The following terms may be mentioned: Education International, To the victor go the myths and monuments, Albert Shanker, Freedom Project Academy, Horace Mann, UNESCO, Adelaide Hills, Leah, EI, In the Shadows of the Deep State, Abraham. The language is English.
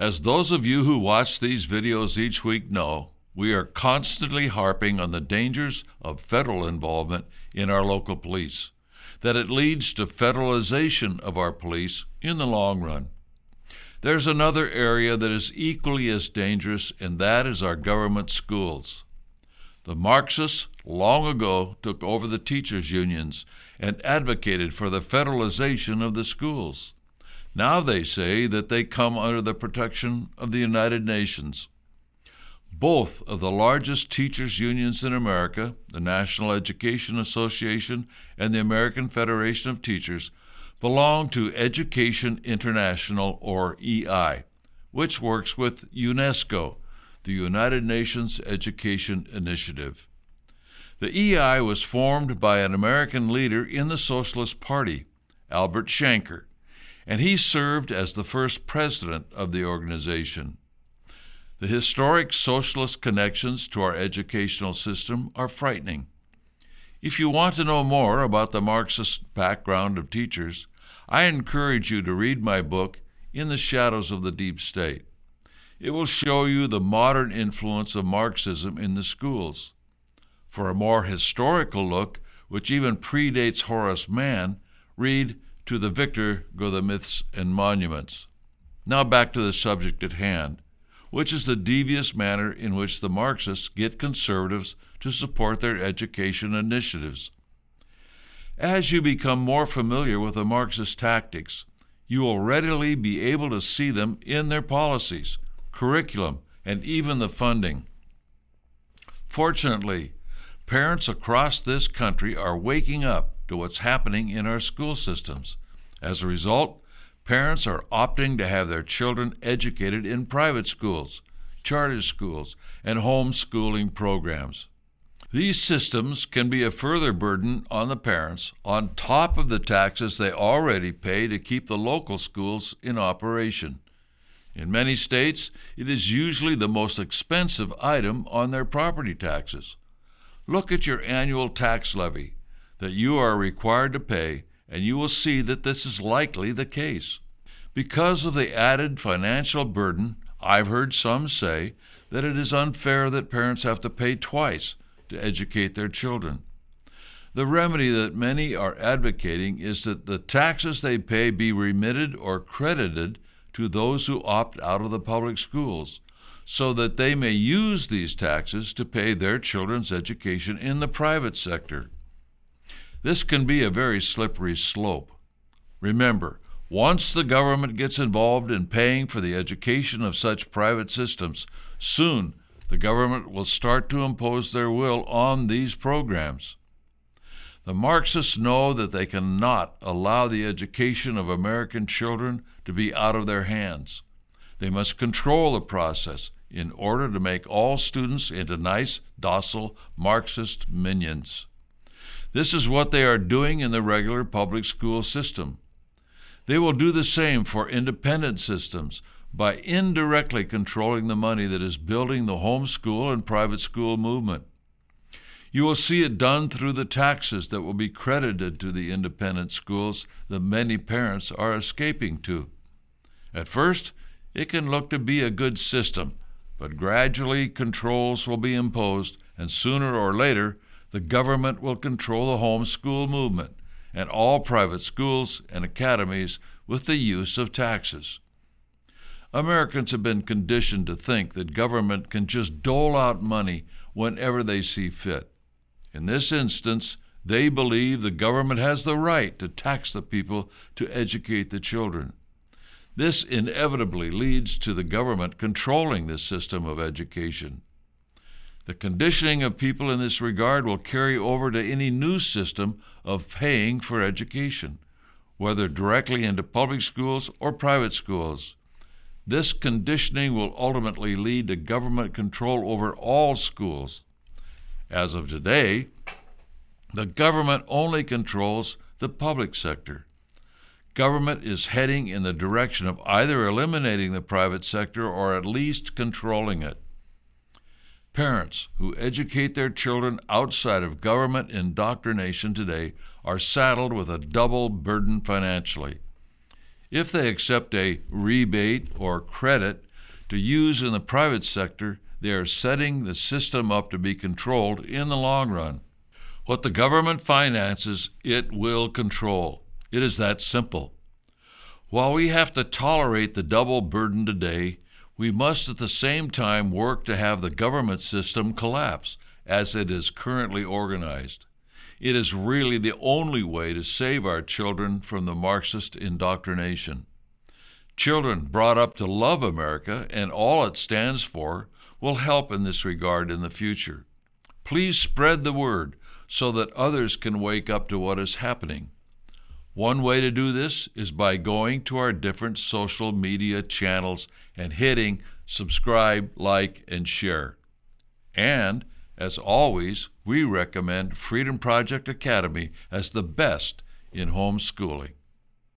As those of you who watch these videos each week know, we are constantly harping on the dangers of federal involvement in our local police, that it leads to federalization of our police in the long run. There's another area that is equally as dangerous, and that is our government schools. The Marxists long ago took over the teachers' unions and advocated for the federalization of the schools. Now they say that they come under the protection of the United Nations. Both of the largest teachers' unions in America, the National Education Association and the American Federation of Teachers, belong to Education International, or EI, which works with UNESCO, the United Nations Education Initiative. The EI was formed by an American leader in the Socialist Party, Albert Shanker, and he served as the first president of the organization. The historic socialist connections to our educational system are frightening. If you want to know more about the Marxist background of teachers, I encourage you to read my book, In the Shadows of the Deep State. It will show you the modern influence of Marxism in the schools. For a more historical look, which even predates Horace Mann, read To the Victor Go the Myths and Monuments. Now back to the subject at hand, which is the devious manner in which the Marxists get conservatives to support their education initiatives. As you become more familiar with the Marxist tactics, you will readily be able to see them in their policies, curriculum, and even the funding. Fortunately, parents across this country are waking up to what's happening in our school systems. As a result, parents are opting to have their children educated in private schools, charter schools, and homeschooling programs. These systems can be a further burden on the parents on top of the taxes they already pay to keep the local schools in operation. In many states, it is usually the most expensive item on their property taxes. Look at your annual tax levy that you are required to pay, and you will see that this is likely the case. Because of the added financial burden, I've heard some say that it is unfair that parents have to pay twice to educate their children. The remedy that many are advocating is that the taxes they pay be remitted or credited to those who opt out of the public schools, so that they may use these taxes to pay their children's education in the private sector. This can be a very slippery slope. Remember, once the government gets involved in paying for the education of such private systems, soon the government will start to impose their will on these programs. The Marxists know that they cannot allow the education of American children to be out of their hands. They must control the process in order to make all students into nice, docile Marxist minions. This is what they are doing in the regular public school system. They will do the same for independent systems by indirectly controlling the money that is building the homeschool and private school movement. You will see it done through the taxes that will be credited to the independent schools that many parents are escaping to. At first, it can look to be a good system, but gradually controls will be imposed, and sooner or later, the government will control the homeschool movement and all private schools and academies with the use of taxes. Americans have been conditioned to think that government can just dole out money whenever they see fit. In this instance, they believe the government has the right to tax the people to educate the children. This inevitably leads to the government controlling this system of education. The conditioning of people in this regard will carry over to any new system of paying for education, whether directly into public schools or private schools. This conditioning will ultimately lead to government control over all schools. As of today, the government only controls the public sector. Government is heading in the direction of either eliminating the private sector or at least controlling it. Parents who educate their children outside of government indoctrination today are saddled with a double burden financially. If they accept a rebate or credit to use in the private sector, they are setting the system up to be controlled in the long run. What the government finances, it will control. It is that simple. While we have to tolerate the double burden today, we must at the same time work to have the government system collapse as it is currently organized. It is really the only way to save our children from the Marxist indoctrination. Children brought up to love America and all it stands for will help in this regard in the future. Please spread the word so that others can wake up to what is happening. One way to do this is by going to our different social media channels and hitting subscribe, like, and share. And, as always, we recommend Freedom Project Academy as the best in homeschooling.